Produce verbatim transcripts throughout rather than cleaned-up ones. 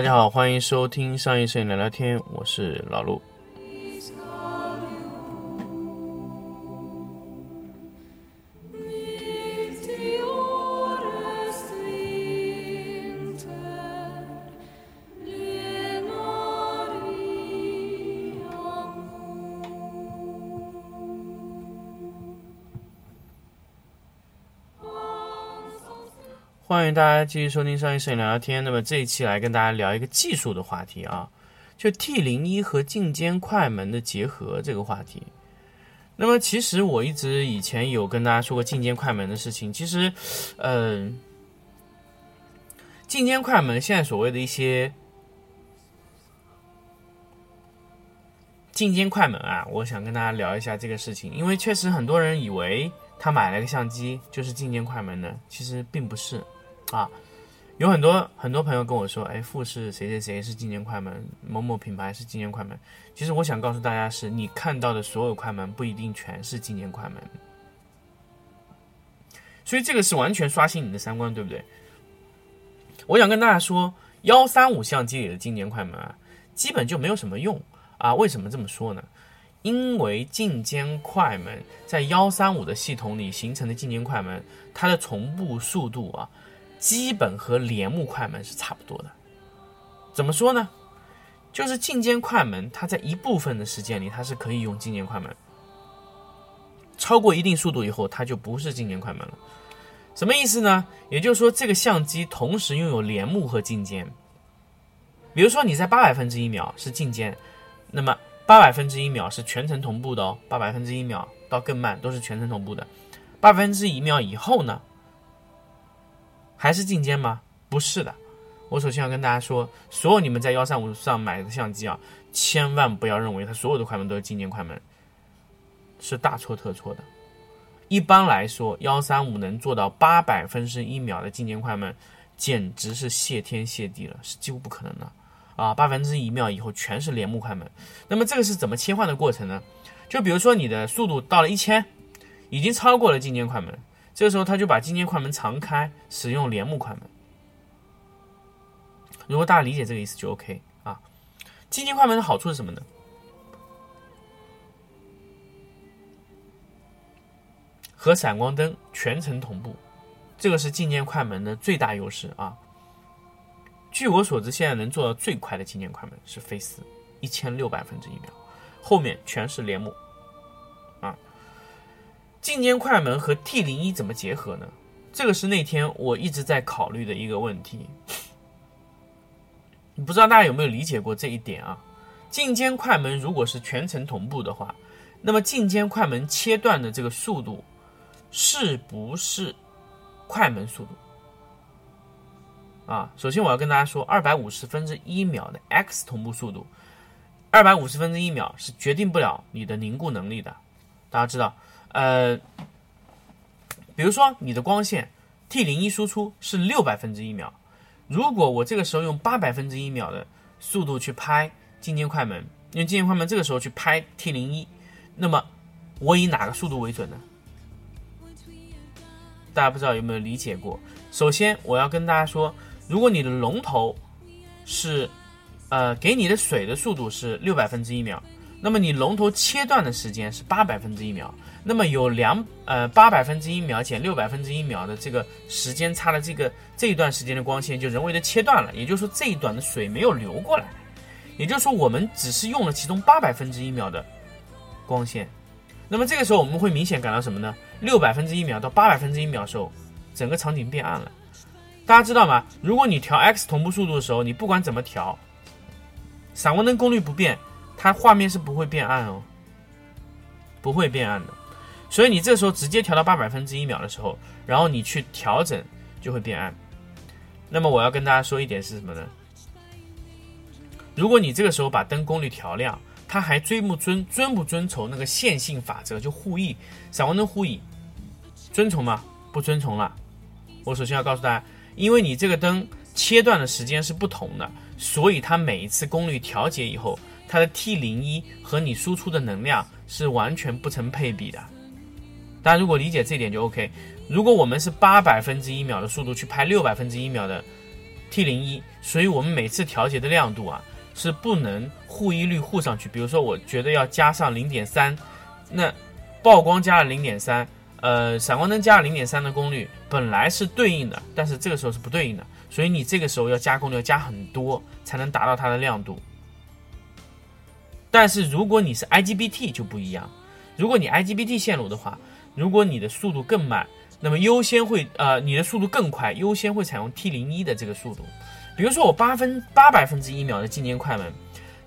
大家好，欢迎收听商业摄影聊聊天，我是老陆。欢迎大家继续收听商业摄影聊聊天。那么这一期来跟大家聊一个技术的话题啊，就 T 零一 和镜尖快门的结合这个话题。那么其实我一直以前有跟大家说过镜尖快门的事情，其实呃，镜尖快门现在所谓的一些镜尖快门啊，我想跟大家聊一下这个事情，因为确实很多人以为他买了个相机就是镜尖快门的，其实并不是啊，有很多很多朋友跟我说，哎，富士谁谁谁是镜尖快门，某某品牌是镜尖快门。其实我想告诉大家，是你看到的所有快门不一定全是镜尖快门，所以这个是完全刷新你的三观，对不对？我想跟大家说，一三五相机里的镜尖快门啊，基本就没有什么用啊。为什么这么说呢？因为镜尖快门在一三五的系统里形成的镜尖快门，它的重步速度啊，基本和帘幕快门是差不多的。怎么说呢？就是镜尖快门它在一部分的时间里它是可以用镜尖快门，超过一定速度以后它就不是镜尖快门了。什么意思呢？也就是说这个相机同时拥有帘幕和镜尖。比如说你在八百分之一秒是镜尖，那么八百分之一秒是全程同步的哦，八百分之一秒到更慢都是全程同步的。八百分之一秒以后呢，还是镜尖吗？不是的。我首先要跟大家说，所有你们在一三五上买的相机啊，千万不要认为它所有的快门都是镜尖快门，是大错特错的。一般来说，一三五能做到八百分之一秒的镜尖快门，简直是谢天谢地了，是几乎不可能的。啊，八分之一秒以后全是帘幕快门。那么这个是怎么切换的过程呢？就比如说你的速度到了一千，已经超过了镜尖快门，这个时候他就把镜尖快门藏开，使用帘幕快门。如果大家理解这个意思就 OK 啊。镜尖快门的好处是什么呢？和闪光灯全程同步，这个是镜尖快门的最大优势啊。据我所知，现在能做到最快的镜尖快门是菲斯，一千六百分之一秒，后面全是帘幕。啊，镜尖快门和 T 零一 怎么结合呢？这个是那天我一直在考虑的一个问题。不知道大家有没有理解过这一点啊？镜尖快门如果是全程同步的话，那么镜尖快门切断的这个速度是不是快门速度？啊，首先我要跟大家说，二百五十分之一秒的 X 同步速度，二百五十分之一秒是决定不了你的凝固能力的。大家知道，呃，比如说你的光线 T 零一 输出是六百分之一秒，如果我这个时候用八百分之一秒的速度去拍镜尖快门，因为镜尖快门这个时候去拍 T 零一，那么我以哪个速度为准呢？大家不知道有没有理解过？首先我要跟大家说。如果你的龙头是呃给你的水的速度是六百分之一秒，那么你龙头切断的时间是八百分之一秒，那么有两呃八百分之一秒减六百分之一秒的这个时间差的这个这一段时间的光线就人为的切断了，也就是说这一段的水没有流过来，也就是说我们只是用了其中八百分之一秒的光线。那么这个时候我们会明显感到什么呢？六百分之一秒到八百分之一秒的时候，整个场景变暗了。大家知道吗？如果你调 X 同步速度的时候，你不管怎么调，闪光灯功率不变，它画面是不会变暗哦，不会变暗的。所以你这时候直接调到八百分之一秒的时候，然后你去调整就会变暗。那么我要跟大家说一点是什么呢？如果你这个时候把灯功率调亮，它还追不遵遵不遵从那个线性法则，就互异，闪光灯互异，遵从吗？不遵从了。我首先要告诉大家。因为你这个灯切断的时间是不同的，所以它每一次功率调节以后，它的 T 零一 和你输出的能量是完全不成配比的。大家如果理解这一点就 OK。 如果我们是八百分之一秒的速度去拍六百分之一秒的 T 零一，所以我们每次调节的亮度啊是不能互一律互上去。比如说我觉得要加上 零点三， 那曝光加了 零点三， 呃，闪光灯加了 零点三 的功率本来是对应的，但是这个时候是不对应的，所以你这个时候要加功率要加很多才能达到它的亮度。但是如果你是 I G B T 就不一样，如果你 I G B T 线路的话，如果你的速度更慢，那么优先会呃你的速度更快，优先会采用 T 零一 的这个速度。比如说我八分八百分之一秒的进阶快门，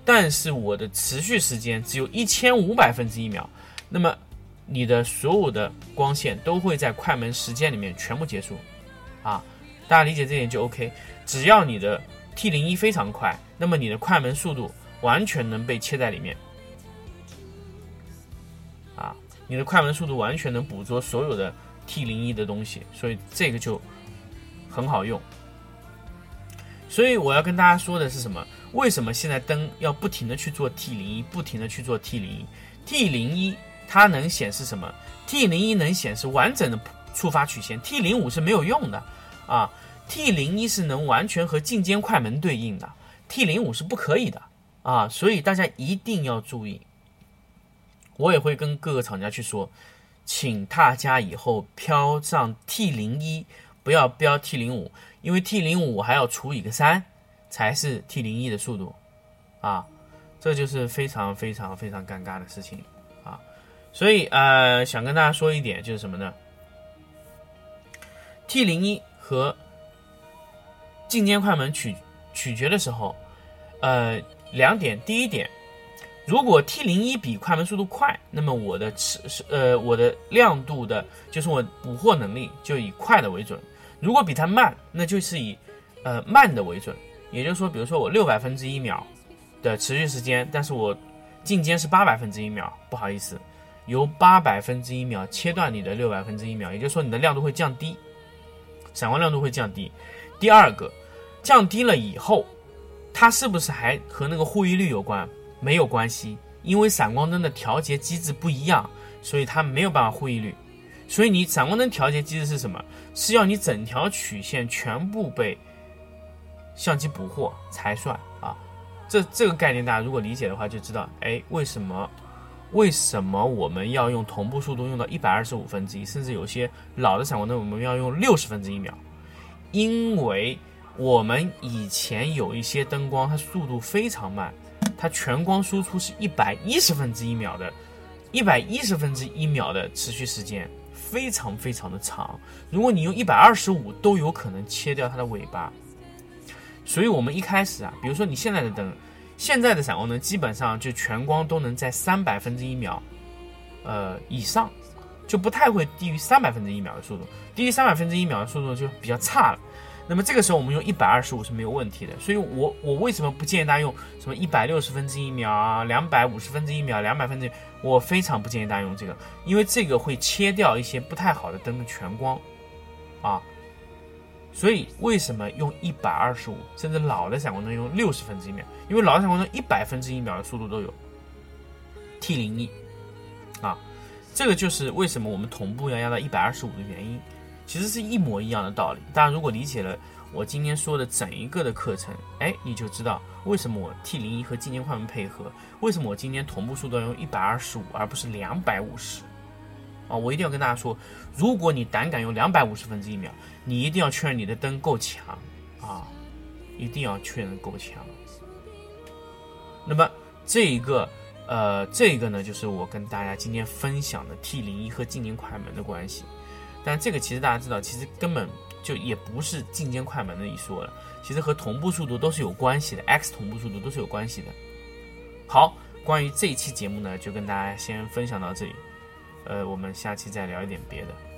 但是我的持续时间只有一千五百分之一秒，那么你的所有的光线都会在快门时间里面全部结束啊，大家理解这点就 OK。 只要你的 T 零一 非常快，那么你的快门速度完全能被切在里面啊，你的快门速度完全能捕捉所有的T 零一 的东西，所以这个就很好用。所以我要跟大家说的是什么？为什么现在灯要不停的去做 T 零一， 不停的去做 T 零一？ T 零一 它能显示什么？ T 零一 能显示完整的触发曲线， T 零五 是没有用的啊。T 零一 是能完全和进阶快门对应的， T 零五 是不可以的啊，所以大家一定要注意。我也会跟各个厂家去说，请大家以后标上 T 零一， 不要标 T 零五， 因为 T 零五 还要除以个三才是 T 零一 的速度啊，这就是非常非常非常尴尬的事情啊。所以呃，想跟大家说一点就是什么呢？ T 零一 和进阶快门取取决的时候，呃，两点。第一点，如果 T 零一 比快门速度快，那么我的呃我的亮度的，就是我捕获能力就以快的为准；如果比它慢，那就是以呃慢的为准。也就是说，比如说我六百分之一秒的持续时间，但是我进阶是八百分之一秒，不好意思，由八百分之一秒切断你的六百分之一秒，也就是说你的亮度会降低，闪光亮度会降低。第二个，降低了以后，它是不是还和那个互一律有关？没有关系，因为闪光灯的调节机制不一样，所以它没有办法互一律。所以你闪光灯调节机制是什么？是要你整条曲线全部被相机捕获才算啊。这这个概念大家如果理解的话，就知道，哎，为什么为什么我们要用同步速度用到一百二十五分之一，甚至有些老的闪光灯我们要用六十分之一秒，因为我们以前有一些灯光它速度非常慢。它全光输出是一百一十分之一秒的一百一十分之一秒的持续时间，非常非常的长，如果你用一百二十五都有可能切掉它的尾巴。所以我们一开始啊，比如说你现在的灯，现在的闪光灯基本上就全光都能在三百分之一秒呃以上，就不太会低于三百分之一秒的速度，低于三百分之一秒的速度就比较差了。那么这个时候我们用一百二十五是没有问题的，所以我我为什么不建议大家用什么一百六十分之一秒啊、两百五十分之一秒、两百分之一秒，我非常不建议大家用这个，因为这个会切掉一些不太好的灯的全光啊。所以为什么用一百二十五，甚至老的闪光灯用六十分之一秒，因为老的闪光灯一百分之一秒的速度都有 T 零一 啊，这个就是为什么我们同步要压到一百二十五的原因，其实是一模一样的道理。大家如果理解了我今天说的整一个的课程，哎，你就知道为什么我 T 零一 和进阶快门配合，为什么我今天同步速度要用一百二十五而不是两百五十啊！我一定要跟大家说，如果你胆敢用两百五十分之一秒，你一定要确认你的灯够强啊，一定要确认够强。那么这一个呃，这个呢，就是我跟大家今天分享的 T 零一 和进阶快门的关系。但这个其实大家知道，其实根本就也不是进阶快门的一说了，其实和同步速度都是有关系的 ，X 同步速度都是有关系的。好，关于这一期节目呢，就跟大家先分享到这里，呃，我们下期再聊一点别的。